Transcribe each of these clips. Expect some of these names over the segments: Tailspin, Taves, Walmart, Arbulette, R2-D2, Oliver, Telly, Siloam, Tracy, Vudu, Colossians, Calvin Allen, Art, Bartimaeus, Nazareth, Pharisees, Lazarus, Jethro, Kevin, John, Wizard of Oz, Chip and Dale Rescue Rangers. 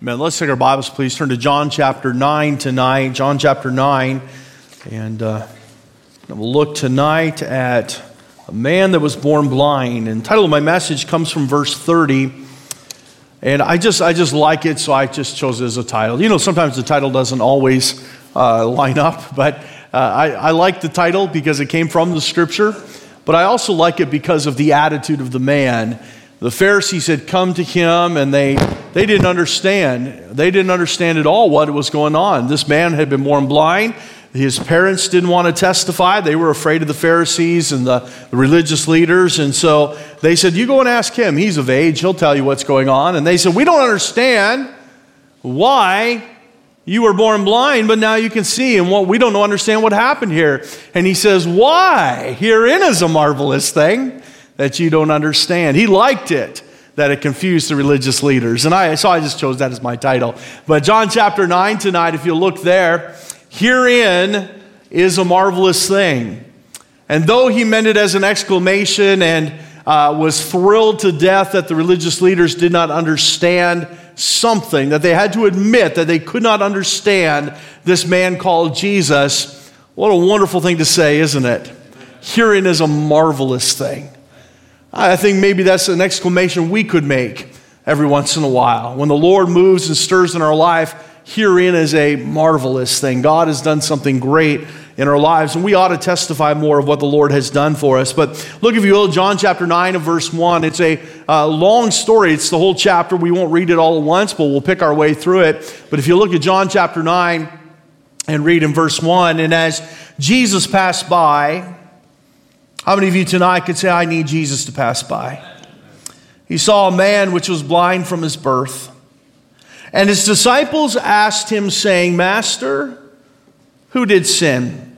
Amen. Let's take our Bibles, please. Turn to John chapter 9 tonight. John chapter 9. And we'll look tonight at a man that was born blind. And the title of my message comes from verse 30. And I just like it, so I just chose it as a title. You know, sometimes the title doesn't always line up, but I like the title because it came from the scripture. But I also like it because of the attitude of the man. The Pharisees had come to him, and they didn't understand. They didn't understand at all what was going on. This man had been born blind. His parents didn't want to testify. They were afraid of the Pharisees and the religious leaders. And so they said, you go and ask him. He's of age. He'll tell you what's going on. And they said, we don't understand why you were born blind, but now you can see. And we don't understand what happened here. And he says, why? Herein is a marvelous thing that you don't understand. He liked it, that it confused the religious leaders. And I just chose that as my title. But John chapter 9 tonight, if you look there, herein is a marvelous thing. And though he meant it as an exclamation and was thrilled to death that the religious leaders did not understand something, that they had to admit that they could not understand this man called Jesus, what a wonderful thing to say, isn't it? Herein is a marvelous thing. I think maybe that's an exclamation we could make every once in a while. When the Lord moves and stirs in our life, herein is a marvelous thing. God has done something great in our lives, and we ought to testify more of what the Lord has done for us. But look, if you will, John chapter 9 and verse 1. It's a long story. It's the whole chapter. We won't read it all at once, but we'll pick our way through it. But if you look at John chapter 9 and read in verse 1, and as Jesus passed by, how many of you tonight could say, I need Jesus to pass by? He saw a man which was blind from his birth. And his disciples asked him, saying, Master, who did sin?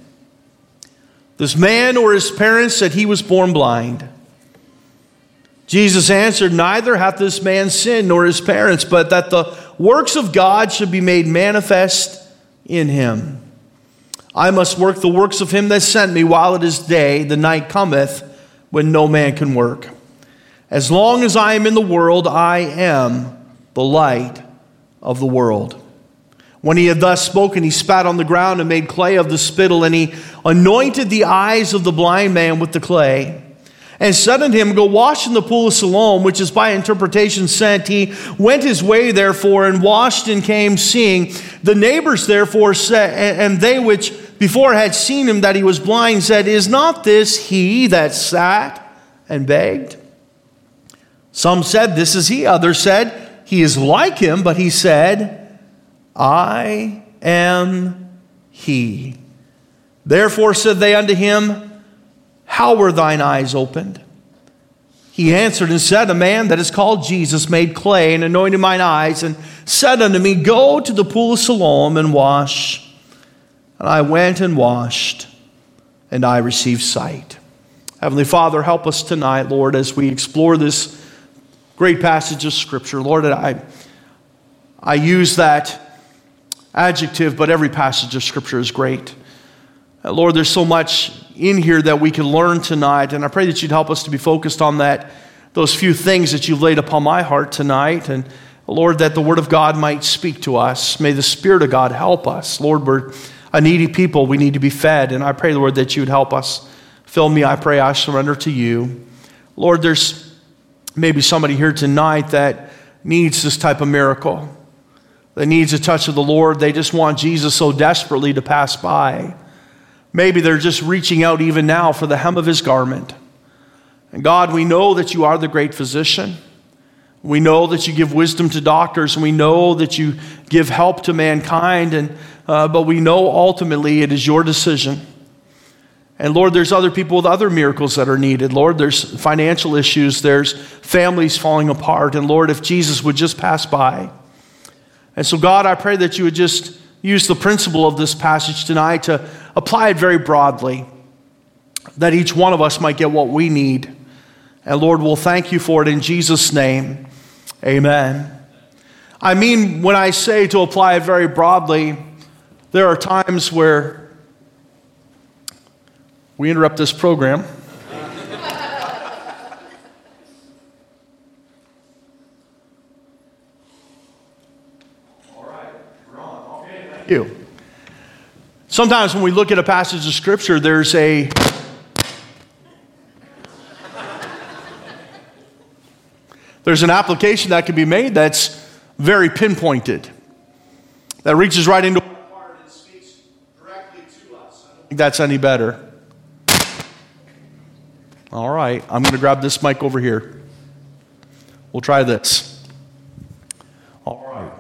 This man or his parents, that he was born blind? Jesus answered, Neither hath this man sinned nor his parents, but that the works of God should be made manifest in him. I must work the works of him that sent me while it is day. The night cometh when no man can work. As long as I am in the world, I am the light of the world. When he had thus spoken, he spat on the ground and made clay of the spittle, and he anointed the eyes of the blind man with the clay, and said unto him, Go wash in the pool of Siloam, which is by interpretation sent. He went his way, therefore, and washed and came seeing. The neighbors, therefore, said, and they which before had seen him that he was blind, said, Is not this he that sat and begged? Some said, This is he. Others said, He is like him. But he said, I am he. Therefore said they unto him, How were thine eyes opened? He answered and said, A man that is called Jesus made clay and anointed mine eyes, and said unto me, Go to the pool of Siloam and wash. And I went and washed, and I received sight. Heavenly Father, help us tonight, Lord, as we explore this great passage of Scripture. Lord, I use that adjective, but every passage of Scripture is great. Lord, there's so much in here that we can learn tonight, and I pray that you'd help us to be focused on that, those few things that you've laid upon my heart tonight, and Lord, that the Word of God might speak to us. May the Spirit of God help us. Lord, we're a needy people. We need to be fed, and I pray, Lord, that you'd help us. Fill me, I pray, I surrender to you. Lord, there's maybe somebody here tonight that needs this type of miracle, that needs a touch of the Lord. They just want Jesus so desperately to pass by. Maybe they're just reaching out even now for the hem of his garment. And God, we know that you are the great physician. We know that you give wisdom to doctors, and we know that you give help to mankind, and but we know ultimately it is your decision. And Lord, there's other people with other miracles that are needed. Lord, there's financial issues, there's families falling apart, and Lord, if Jesus would just pass by. And so God, I pray that you would just use the principle of this passage tonight to apply it very broadly, that each one of us might get what we need. And Lord, we'll thank you for it in Jesus' name. Amen. I mean, when I say to apply it very broadly, there are times where we interrupt this program. you. Sometimes when we look at a passage of Scripture, there's a... there's an application that can be made that's very pinpointed, that reaches right into our heart and speaks directly to us. I don't think that's any better. All right, I'm going to grab this mic over here. We'll try this. All right.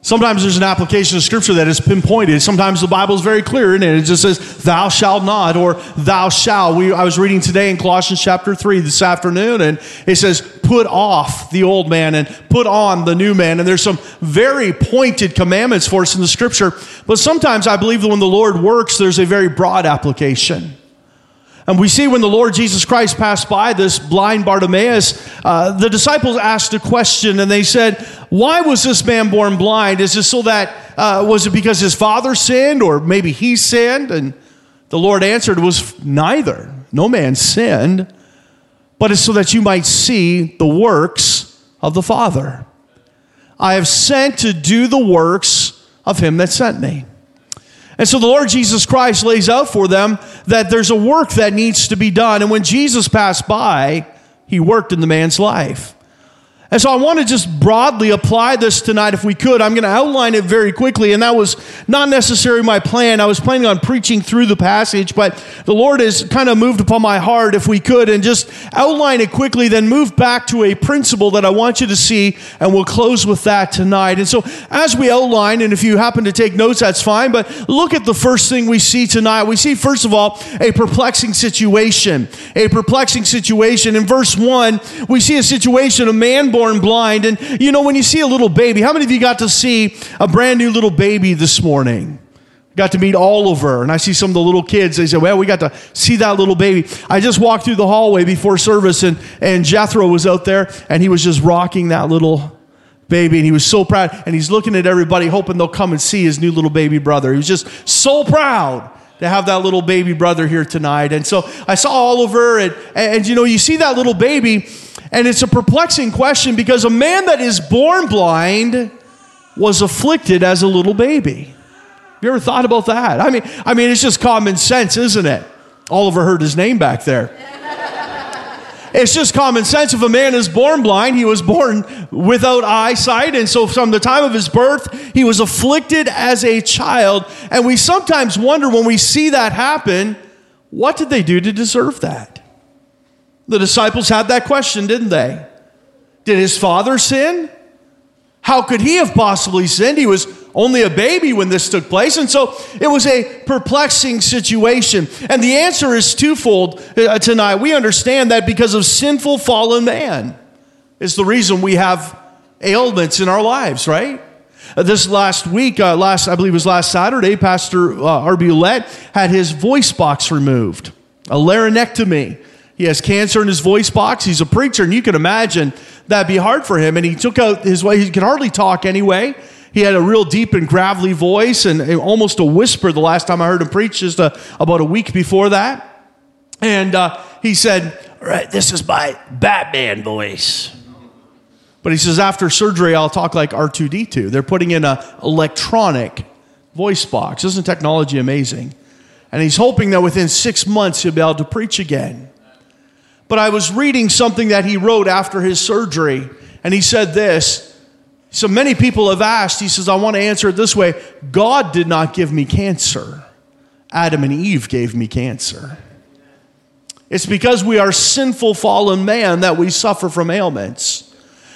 Sometimes there's an application of Scripture that is pinpointed. Sometimes the Bible is very clear in it. It just says, thou shalt not, or thou shalt. I was reading today in Colossians chapter 3 this afternoon, and it says, put off the old man and put on the new man. And there's some very pointed commandments for us in the Scripture. But sometimes I believe that when the Lord works, there's a very broad application. And we see when the Lord Jesus Christ passed by this blind Bartimaeus, the disciples asked a question, and they said, why was this man born blind? Is this so that, was it because his father sinned, or maybe he sinned? And the Lord answered, was neither. No man sinned, but it's so that you might see the works of the Father. I have sent to do the works of him that sent me. And so the Lord Jesus Christ lays out for them that there's a work that needs to be done. And when Jesus passed by, he worked in the man's life. And so I want to just broadly apply this tonight if we could. I'm going to outline it very quickly, and that was not necessarily my plan. I was planning on preaching through the passage, but the Lord has kind of moved upon my heart if we could, and just outline it quickly, then move back to a principle that I want you to see, and we'll close with that tonight. And so as we outline, and if you happen to take notes, that's fine, but look at the first thing we see tonight. We see, first of all, a perplexing situation. A perplexing situation. In verse 1, we see a situation, a man born blind. And you know, when you see a little baby, how many of you got to see a brand new little baby this morning? Got to meet Oliver, and I see some of the little kids, they say, well, we got to see that little baby. I just walked through the hallway before service, and Jethro was out there, and he was just rocking that little baby, and he was so proud, and he's looking at everybody hoping they'll come and see his new little baby brother. He was just so proud to have that little baby brother here tonight. And so I saw Oliver, and you know, you see that little baby, and it's a perplexing question, because a man that is born blind was afflicted as a little baby. Have you ever thought about that? I mean, it's just common sense, isn't it? Oliver heard his name back there. It's just common sense. If a man is born blind, he was born without eyesight. And so from the time of his birth, he was afflicted as a child. And we sometimes wonder when we see that happen, what did they do to deserve that? The disciples had that question, didn't they? Did his father sin? How could he have possibly sinned? He was only a baby when this took place. And so it was a perplexing situation. And the answer is twofold tonight. We understand that because of sinful, fallen man is the reason we have ailments in our lives, right? This last week, I believe it was last Saturday, Pastor Arbulette had his voice box removed, a laryngectomy. He has cancer in his voice box. He's a preacher, and you can imagine that'd be hard for him. And he took out his way. He could hardly talk anyway. He had a real deep and gravelly voice, and almost a whisper the last time I heard him preach, just about a week before that. And he said, all right, this is my Batman voice. But he says, after surgery, I'll talk like R2-D2. They're putting in an electronic voice box. Isn't technology amazing? And he's hoping that within 6 months, he'll be able to preach again. But I was reading something that he wrote after his surgery, and he said this. So many people have asked, he says, I want to answer it this way. God did not give me cancer. Adam and Eve gave me cancer. It's because we are sinful, fallen man that we suffer from ailments.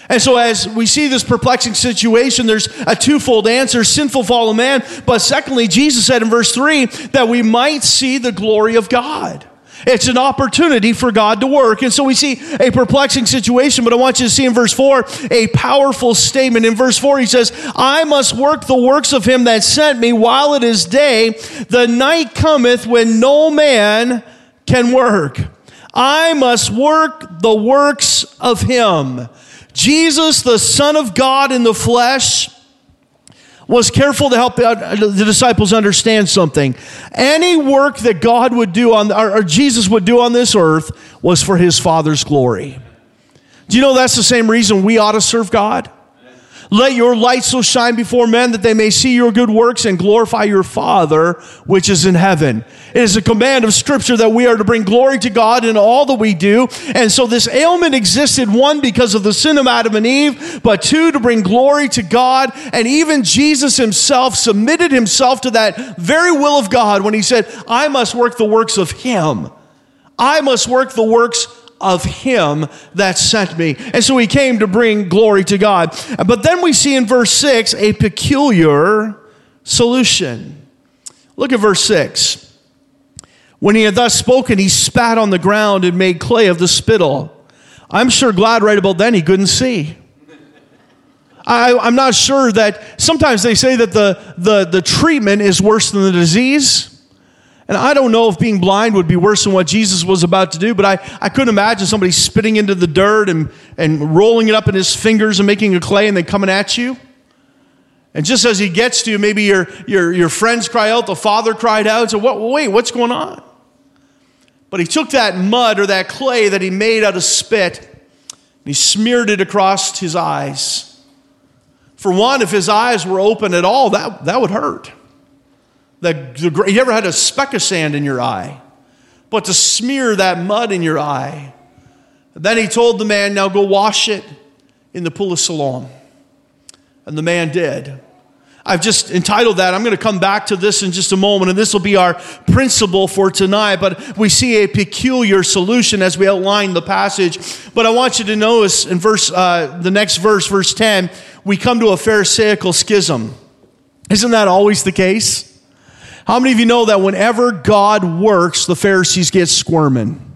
And so as we see this perplexing situation, there's a twofold answer, sinful, fallen man. But secondly, Jesus said in verse 3 that we might see the glory of God. It's an opportunity for God to work. And so we see a perplexing situation, but I want you to see in verse 4 a powerful statement. In verse 4, he says, I must work the works of him that sent me while it is day. The night cometh when no man can work. I must work the works of him. Jesus, the Son of God in the flesh, was careful to help the disciples understand something. Any work that God would do or Jesus would do on this earth was for his Father's glory. Do you know that's the same reason we ought to serve God? Let your light so shine before men that they may see your good works and glorify your Father which is in heaven. It is a command of Scripture that we are to bring glory to God in all that we do. And so this ailment existed, one, because of the sin of Adam and Eve, but two, to bring glory to God. And even Jesus himself submitted himself to that very will of God when he said, I must work the works of him. I must work the works of him that sent me. And so he came to bring glory to God. But then we see in verse 6 a peculiar solution. Look at verse 6. When he had thus spoken, he spat on the ground and made clay of the spittle. I'm sure glad right about then he couldn't see. I'm not sure that, sometimes they say that the treatment is worse than the disease. And I don't know if being blind would be worse than what Jesus was about to do, but I couldn't imagine somebody spitting into the dirt and rolling it up in his fingers and making a clay and then coming at you. And just as he gets to you, maybe your friends cry out, the father cried out, so wait, what's going on? But he took that mud or that clay that he made out of spit and he smeared it across his eyes. For one, if his eyes were open at all, that would hurt. You ever had a speck of sand in your eye? But to smear that mud in your eye. Then he told the man, now go wash it in the pool of Siloam. And the man did. I've just entitled that. I'm going to come back to this in just a moment, and this will be our principle for tonight. But we see a peculiar solution as we outline the passage. But I want you to notice in the next verse, verse 10, we come to a Pharisaical schism. Isn't that always the case? How many of you know that whenever God works, the Pharisees get squirming?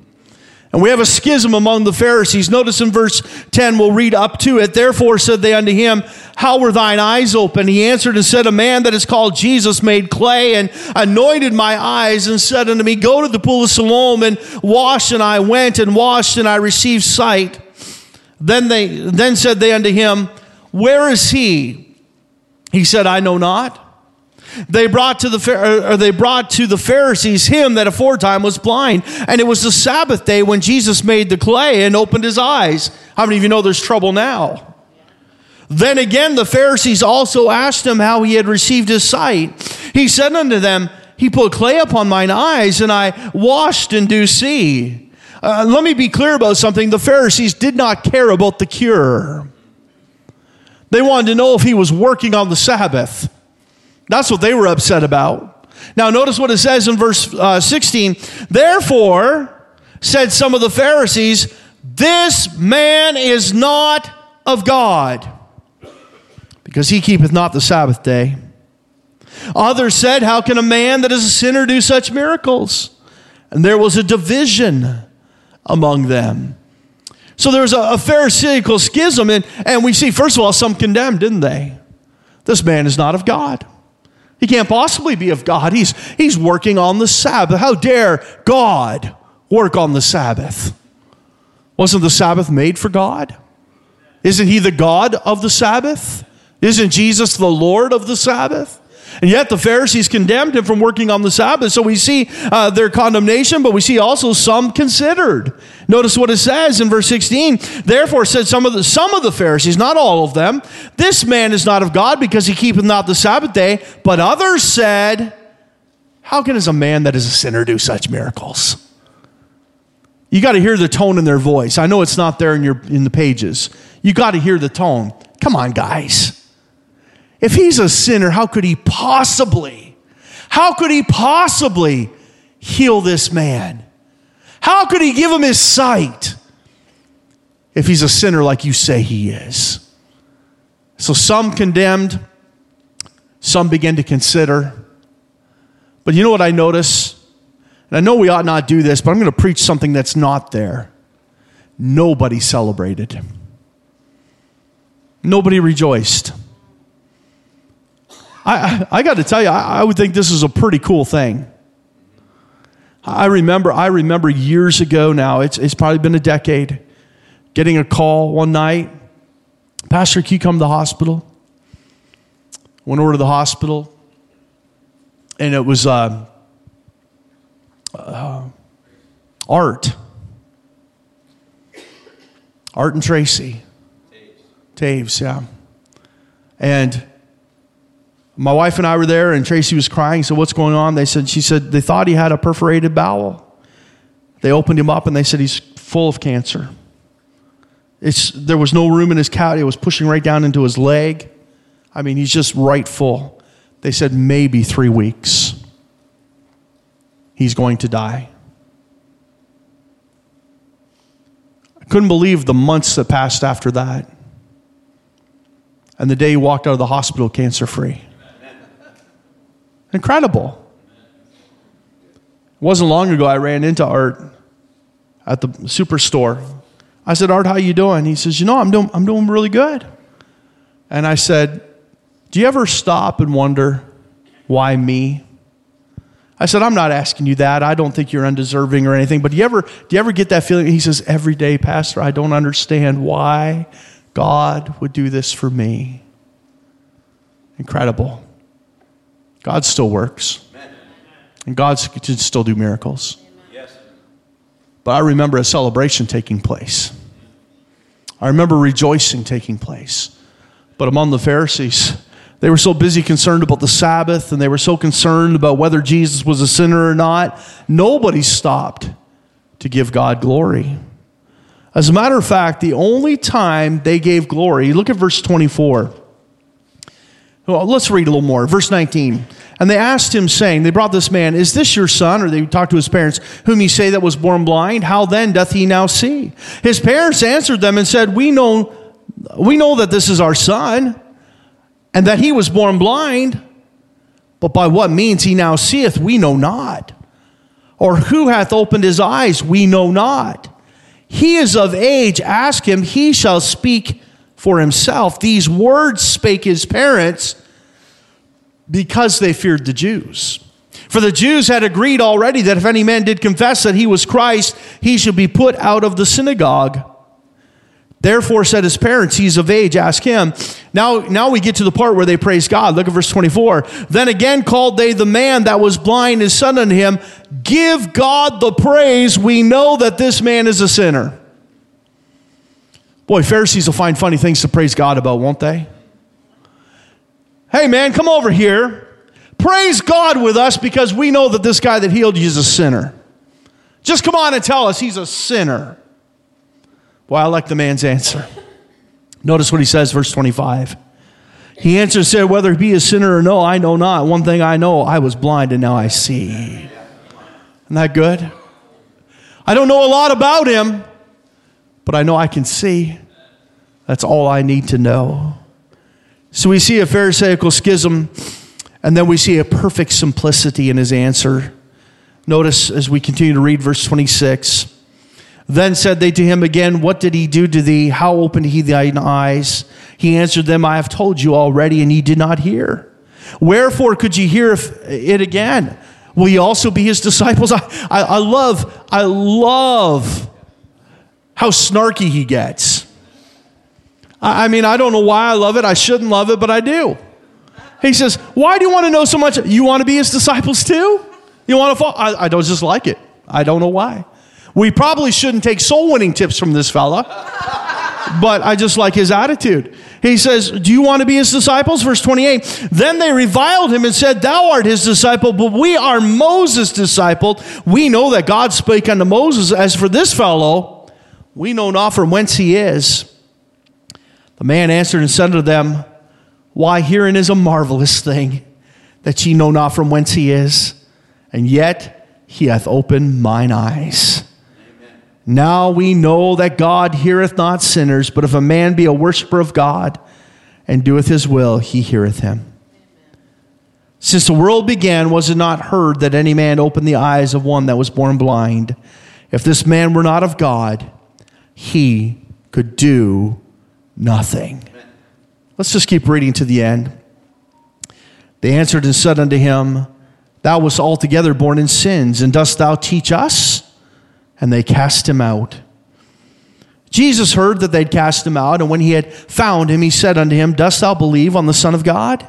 And we have a schism among the Pharisees. Notice in verse 10, we'll read up to it. Therefore said they unto him, how were thine eyes open? He answered and said, a man that is called Jesus made clay and anointed my eyes and said unto me, go to the pool of Siloam and wash. And I went and washed, and I received sight. Then said they unto him, where is he? He said, I know not. They brought to the Pharisees him that aforetime was blind. And it was the Sabbath day when Jesus made the clay and opened his eyes. How many of you know there's trouble now? Then again, the Pharisees also asked him how he had received his sight. He said unto them, he put clay upon mine eyes, and I washed and do see. Let me be clear about something. The Pharisees did not care about the cure. They wanted to know if he was working on the Sabbath. That's what they were upset about. Now notice what it says in verse 16. Therefore, said some of the Pharisees, this man is not of God, because he keepeth not the Sabbath day. Others said, how can a man that is a sinner do such miracles? And there was a division among them. So there's a Pharisaical schism, and we see, first of all, some condemned, didn't they? This man is not of God. He can't possibly be of God. He's working on the Sabbath. How dare God work on the Sabbath? Wasn't the Sabbath made for God? Isn't he the God of the Sabbath? Isn't Jesus the Lord of the Sabbath? And yet the Pharisees condemned him from working on the Sabbath. So we see their condemnation, but we see also some considered. Notice what it says in verse 16. Therefore said some of the Pharisees, not all of them, this man is not of God, because he keepeth not the Sabbath day. But others said, how can a man that is a sinner do such miracles? You got to hear the tone in their voice. I know it's not there in the pages. You got to hear the tone. Come on, guys. If he's a sinner, how could he possibly heal this man? How could he give him his sight if he's a sinner like you say he is? So some condemned, some began to consider. But you know what I notice? And I know we ought not do this, but I'm going to preach something that's not there. Nobody celebrated. Nobody rejoiced. I got to tell you, I would think this is a pretty cool thing. I remember years ago now, it's probably been a decade, getting a call one night. Pastor, can you come to the hospital? Went over to the hospital, and it was Art and Tracy. Taves, yeah. And my wife and I were there, and Tracy was crying. So what's going on? She said they thought he had a perforated bowel. They opened him up, and they said he's full of cancer. There was no room in his cavity. It was pushing right down into his leg. I mean, he's just right full. They said maybe 3 weeks. He's going to die. I couldn't believe the months that passed after that. And the day he walked out of the hospital cancer-free. Incredible. It wasn't long ago I ran into Art at the superstore. I said, "Art, how you doing?" He says, I'm doing really good. And I said, "Do you ever stop and wonder why me?" I said, "I'm not asking you that. I don't think you're undeserving or anything, but do you ever get that feeling?" He says, "Every day, Pastor, I don't understand why God would do this for me." Incredible. God still works. Amen. And God can still do miracles. Yes. But I remember a celebration taking place. I remember rejoicing taking place. But among the Pharisees, they were so busy concerned about the Sabbath, and they were so concerned about whether Jesus was a sinner or not, nobody stopped to give God glory. As a matter of fact, the only time they gave glory, look at verse 24. Well, let's read a little more. Verse 19. "And they asked him, saying," they brought this man, "Is this your son?" Or they talked to his parents, "whom ye say that was born blind? How then doth he now see?" His parents answered them and said, We know that this is our son, and that he was born blind, but by what means he now seeth, we know not. Or who hath opened his eyes, we know not. He is of age, ask him, he shall speak for himself. These words spake his parents because they feared the Jews. For the Jews had agreed already that if any man did confess that he was Christ, he should be put out of the synagogue. Therefore said his parents, "He's of age, ask him." Now we get to the part where they praise God. Look at verse 24. "Then again called they the man that was blind his son unto him. Give God the praise. We know that this man is a sinner." Boy, Pharisees will find funny things to praise God about, won't they? "Hey man, come over here. Praise God with us because we know that this guy that healed you is a sinner. Just come on and tell us he's a sinner." Well, I like the man's answer. Notice what he says, verse 25. He answered and said, "Whether he be a sinner or no, I know not. One thing I know, I was blind and now I see." Isn't that good? I don't know a lot about him, but I know I can see. That's all I need to know. So we see a Pharisaical schism, and then we see a perfect simplicity in his answer. Notice as we continue to read verse 26. "Then said they to him again, What did he do to thee? How opened he thine eyes? He answered them, I have told you already, and ye did not hear. Wherefore could ye hear it again? Will ye also be his disciples?" I love how snarky he gets. I mean, I don't know why I love it. I shouldn't love it, but I do. He says, "Why do you want to know so much? You want to be his disciples too? You want to follow?" I don't just like it. I don't know why. We probably shouldn't take soul-winning tips from this fella, but I just like his attitude. He says, "Do you want to be his disciples?" Verse 28, "Then they reviled him and said, Thou art his disciple, but we are Moses' disciple. We know that God spake unto Moses. As for this fellow, we know not from whence he is." The man answered and said unto them, "Why, herein is a marvelous thing, that ye know not from whence he is, and yet he hath opened mine eyes. Now we know that God heareth not sinners, but if a man be a worshiper of God and doeth his will, he heareth him." Amen. "Since the world began, was it not heard that any man opened the eyes of one that was born blind? If this man were not of God, he could do nothing." Amen. Let's just keep reading to the end. "They answered and said unto him, Thou wast altogether born in sins, and dost thou teach us?" And they cast him out. Jesus heard that they'd cast him out, and when he had found him, he said unto him, "Dost thou believe on the Son of God?"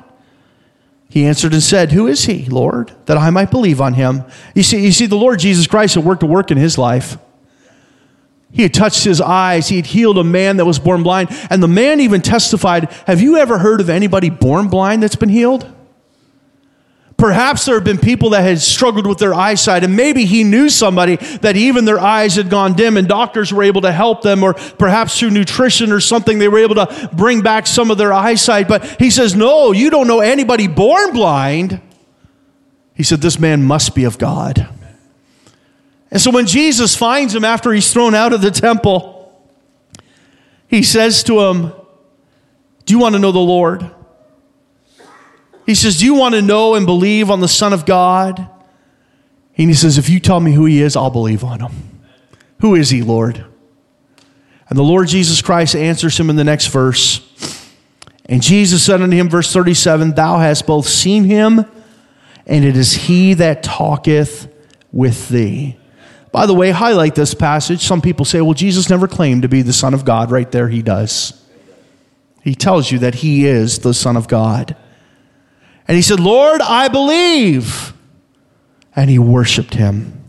He answered and said, "Who is he, Lord, that I might believe on him?" You see the Lord Jesus Christ had worked a work in his life. He had touched his eyes. He had healed a man that was born blind. And the man even testified, have you ever heard of anybody born blind that's been healed? Perhaps there have been people that had struggled with their eyesight, and maybe he knew somebody that even their eyes had gone dim and doctors were able to help them, or perhaps through nutrition or something, they were able to bring back some of their eyesight. But he says, no, you don't know anybody born blind. He said, this man must be of God. And so when Jesus finds him after he's thrown out of the temple, he says to him, do you want to know the Lord? He says, do you want to know and believe on the Son of God? And he says, if you tell me who he is, I'll believe on him. Who is he, Lord? And the Lord Jesus Christ answers him in the next verse. And Jesus said unto him, verse 37, thou hast both seen him, and it is he that talketh with thee. By the way, highlight this passage. Some people say, well, Jesus never claimed to be the Son of God. Right there, he does. He tells you that he is the Son of God. And he said, Lord, I believe. And he worshiped him.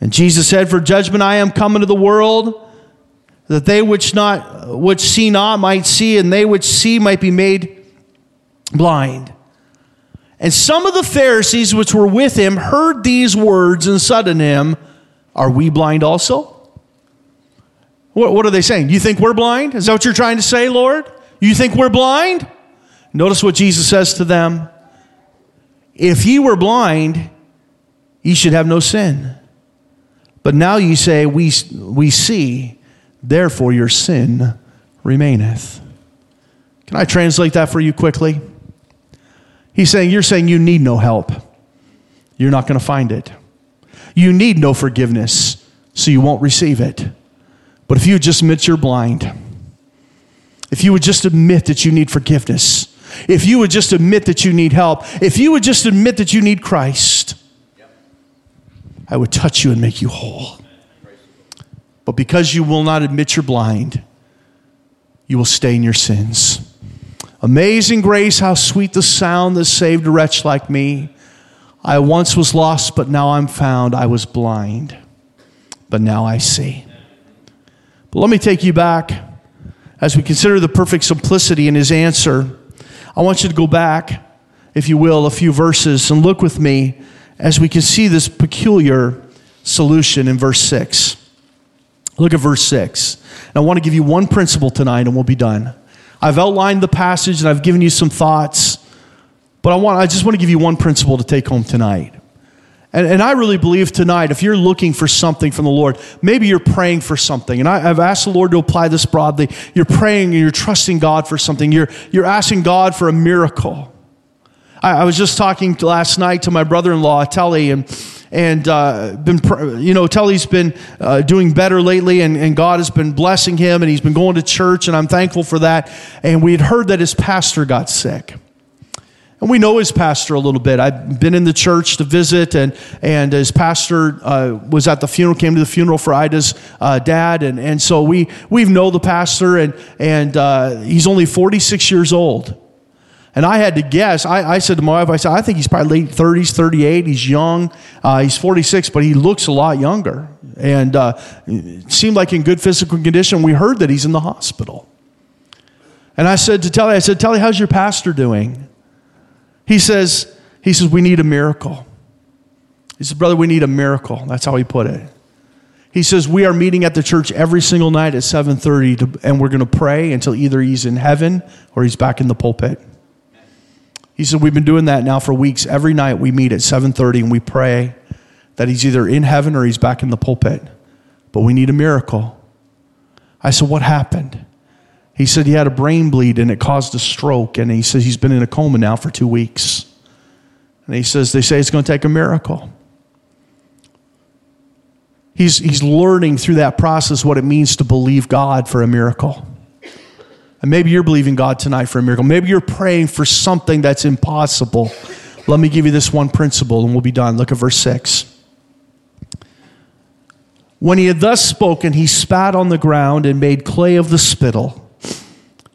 And Jesus said, for judgment I am come into the world, that they which see not might see, and they which see might be made blind. And some of the Pharisees which were with him heard these words and said unto him, are we blind also? What are they saying? You think we're blind? Is that what you're trying to say, Lord? You think we're blind? Notice what Jesus says to them. If ye were blind, ye should have no sin. But now you say, we see, therefore your sin remaineth. Can I translate that for you quickly? He's saying, you're saying you need no help. You're not going to find it. You need no forgiveness, so you won't receive it. But if you just admit you're blind, if you would just admit that you need forgiveness, if you would just admit that you need help, if you would just admit that you need Christ, I would touch you and make you whole. But because you will not admit you're blind, you will stay in your sins. Amazing grace, how sweet the sound that saved a wretch like me. I once was lost, but now I'm found. I was blind, but now I see. But let me take you back. As we consider the perfect simplicity in his answer, I want you to go back, if you will, a few verses and look with me as we can see this peculiar solution in verse 6. Look at verse 6. And I want to give you one principle tonight and we'll be done. I've outlined the passage and I've given you some thoughts, but I just want to give you one principle to take home tonight. And I really believe tonight, if you're looking for something from the Lord, maybe you're praying for something. And I've asked the Lord to apply this broadly. You're praying and you're trusting God for something. You're asking God for a miracle. I was just talking last night to my brother-in-law, Telly, Telly's been doing better lately, and God has been blessing him, and he's been going to church, and I'm thankful for that. And we had heard that his pastor got sick. And we know his pastor a little bit. I've been in the church to visit, and his pastor was at the funeral, came to the funeral for Ida's dad, and so we know the pastor, and he's only 46 years old. And I had to guess. I said to my wife, I think he's probably late 30s, 38. He's young. He's 46, but he looks a lot younger. And it seemed like in good physical condition. We heard that he's in the hospital. And I said to Telly, how's your pastor doing? He says, we need a miracle. He says, brother, we need a miracle. That's how he put it. He says, we are meeting at the church every single night at 7:30, and we're going to pray until either he's in heaven or he's back in the pulpit. He said, we've been doing that now for weeks. Every night we meet at 7:30 and we pray that he's either in heaven or he's back in the pulpit. But we need a miracle. I said, what happened? He said he had a brain bleed and it caused a stroke. And he says he's been in a coma now for 2 weeks. And he says, they say it's going to take a miracle. He's learning through that process what it means to believe God for a miracle. And maybe you're believing God tonight for a miracle. Maybe you're praying for something that's impossible. Let me give you this one principle and we'll be done. Look at verse 6. When he had thus spoken, he spat on the ground and made clay of the spittle.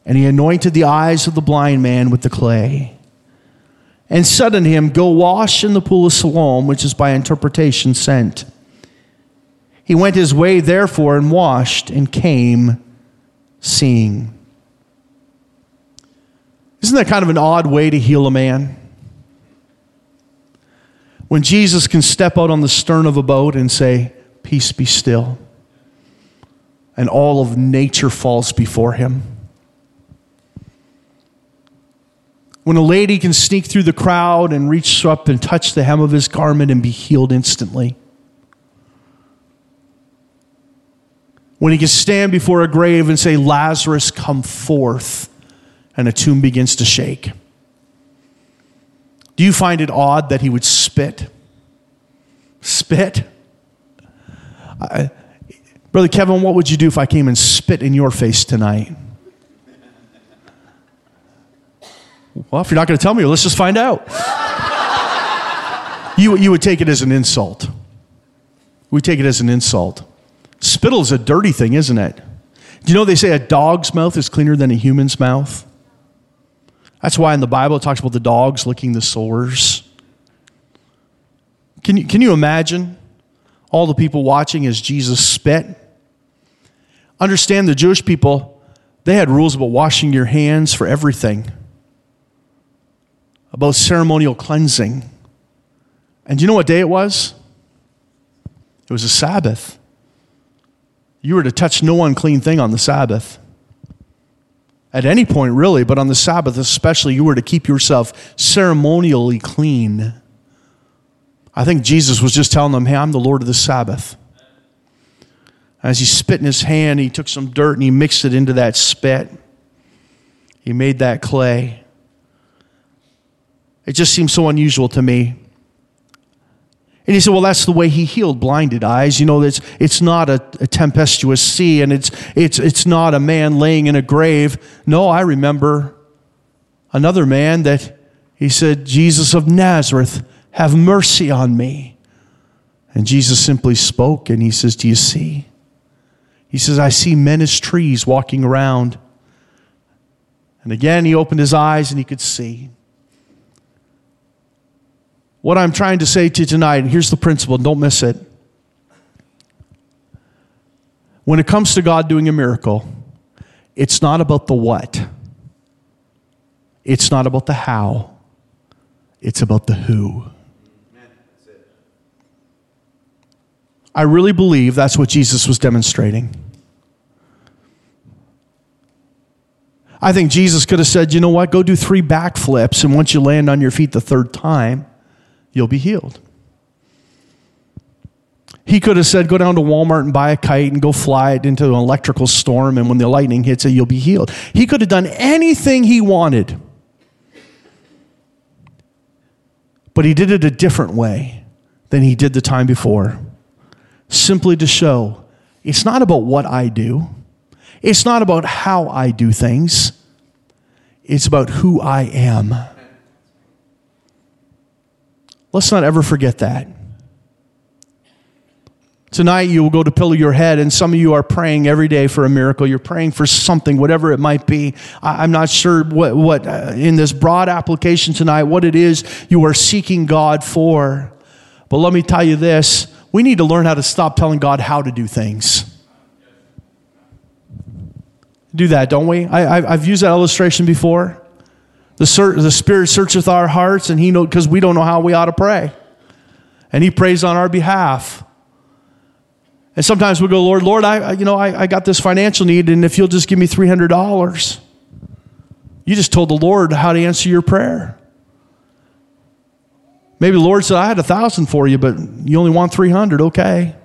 And he anointed the eyes of the blind man with the clay, and said unto him, go wash in the pool of Siloam, which is by interpretation sent. He went his way, therefore, and washed, and came seeing. Isn't that kind of an odd way to heal a man? When Jesus can step out on the stern of a boat and say, "Peace, be still," and all of nature falls before him. When a lady can sneak through the crowd and reach up and touch the hem of his garment and be healed instantly. When he can stand before a grave and say, "Lazarus, come forth," and a tomb begins to shake. Do you find it odd that he would spit? Spit? Brother Kevin, what would you do if I came and spit in your face tonight? Well, if you're not going to tell me, let's just find out. You would take it as an insult. We take it as an insult. Spittle is a dirty thing, isn't it? Do you know they say a dog's mouth is cleaner than a human's mouth? That's why in the Bible it talks about the dogs licking the sores. Can you imagine all the people watching as Jesus spit? Understand the Jewish people, they had rules about washing your hands for everything, about ceremonial cleansing. And do you know what day it was? It was a Sabbath. You were to touch no unclean thing on the Sabbath. At any point, really, but on the Sabbath especially, you were to keep yourself ceremonially clean. I think Jesus was just telling them, "Hey, I'm the Lord of the Sabbath." As he spit in his hand, he took some dirt and he mixed it into that spit. He made that clay. It just seems so unusual to me. And he said, "Well, that's the way he healed blinded eyes." You know, it's not a tempestuous sea, and it's not a man laying in a grave. No, I remember another man that he said, "Jesus of Nazareth, have mercy on me." And Jesus simply spoke, and he says, "Do you see?" He says, "I see men as trees walking around." And again, he opened his eyes, and he could see. What I'm trying to say to you tonight, and here's the principle, don't miss it. When it comes to God doing a miracle, it's not about the what. It's not about the how. It's about the who. Amen. That's it. I really believe that's what Jesus was demonstrating. I think Jesus could have said, "You know what, go do 3 backflips, and once you land on your feet the 3rd time, you'll be healed." He could have said, "Go down to Walmart and buy a kite and go fly it into an electrical storm, and when the lightning hits it, you'll be healed." He could have done anything he wanted. But he did it a different way than he did the time before, simply to show it's not about what I do. It's not about how I do things. It's about who I am. Let's not ever forget that. Tonight you will go to pillow your head, and some of you are praying every day for a miracle. You're praying for something, whatever it might be. I'm not sure what in this broad application tonight, what it is you are seeking God for. But let me tell you this, we need to learn how to stop telling God how to do things. Do that, don't we? I've used that illustration before. The Spirit searcheth our hearts, and because we don't know how we ought to pray. And he prays on our behalf. And sometimes we go, Lord, I got this financial need, and if you'll just give me $300. You just told the Lord how to answer your prayer. Maybe the Lord said, I had 1,000 for you, but you only want 300, okay.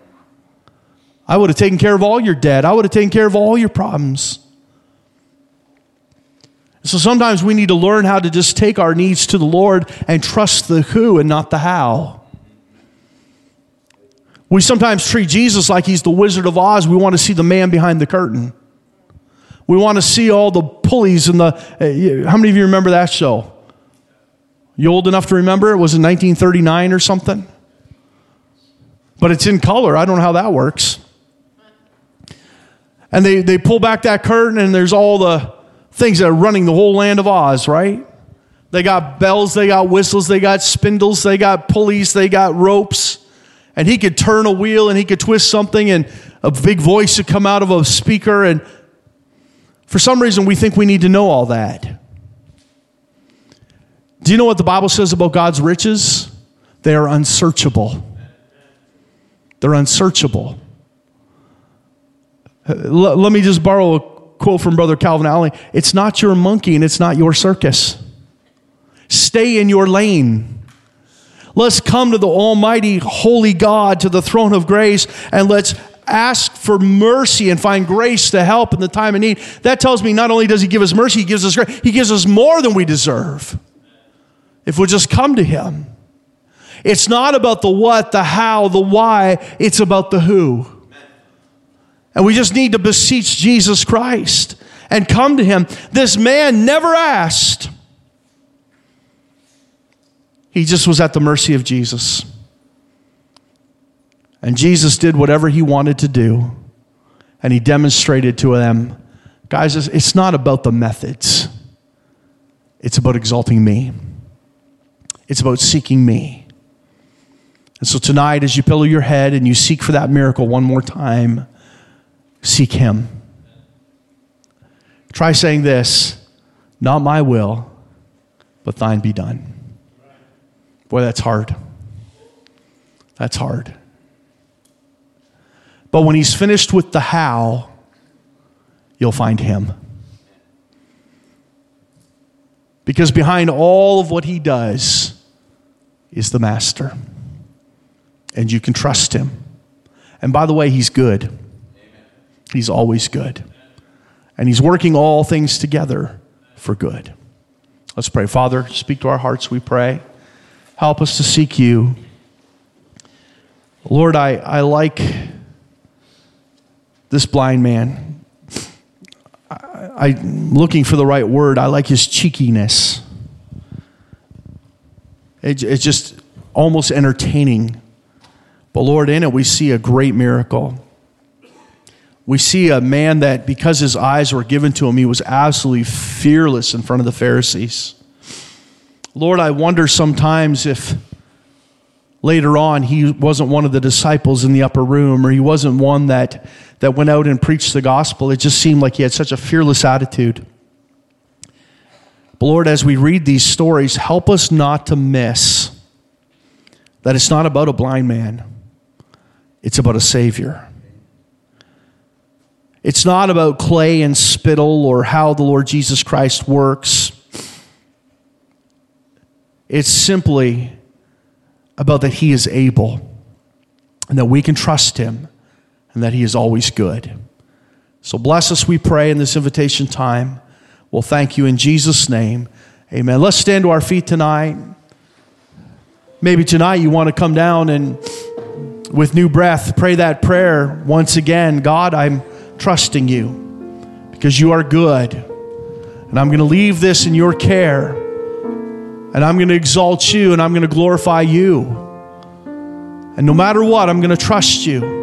I would have taken care of all your debt. I would have taken care of all your problems. So sometimes we need to learn how to just take our needs to the Lord and trust the who and not the how. We sometimes treat Jesus like he's the Wizard of Oz. We want to see the man behind the curtain. We want to see all the pulleys and how many of you remember that show? You old enough to remember? It was in 1939 or something. But it's in color. I don't know how that works. And they pull back that curtain, and there's all the things that are running the whole land of Oz, right? They got bells, they got whistles, they got spindles, they got pulleys, they got ropes. and he could turn a wheel and he could twist something and a big voice would come out of a speaker. And for some reason, we think we need to know all that. Do you know what the Bible says about God's riches? They are unsearchable. They're unsearchable. Let me just borrow a quote from Brother Calvin Allen. It's not your monkey and it's not your circus. Stay in your lane. Let's come to the almighty, holy God, to the throne of grace, and let's ask for mercy and find grace to help in the time of need. That tells me not only does he give us mercy, he gives us grace. He gives us more than we deserve if we'll just come to him. It's not about the what, the how, the why. It's about the who. And we just need to beseech Jesus Christ and come to him. This man never asked. He just was at the mercy of Jesus. And Jesus did whatever he wanted to do. And he demonstrated to them, guys, it's not about the methods. It's about exalting me. It's about seeking me. And so tonight, as you pillow your head and you seek for that miracle one more time, seek him. Try saying this, not my will, but thine be done. Boy, that's hard. That's hard. But when he's finished with the how, you'll find him. Because behind all of what he does is the master. And you can trust him. And by the way, he's good. Amen. He's always good. And he's working all things together for good. Let's pray. Father, speak to our hearts, we pray. Help us to seek you. Lord, I like this blind man. I'm looking for the right word. I like his cheekiness. It's just almost entertaining. But Lord, in it we see a great miracle. We see a man that because his eyes were given to him, he was absolutely fearless in front of the Pharisees. Lord, I wonder sometimes if later on he wasn't one of the disciples in the upper room, or he wasn't one that went out and preached the gospel. It just seemed like he had such a fearless attitude. But Lord, as we read these stories, help us not to miss that it's not about a blind man. It's about a Savior. It's not about clay and spittle or how the Lord Jesus Christ works. It's simply about that he is able and that we can trust him and that he is always good. So bless us, we pray, in this invitation time. We'll thank you in Jesus' name. Amen. Let's stand to our feet tonight. Maybe tonight you want to come down and with new breath pray that prayer once again. God, I'm trusting you because you are good, and I'm going to leave this in your care. And I'm going to exalt you, and I'm going to glorify you. And no matter what, I'm going to trust you.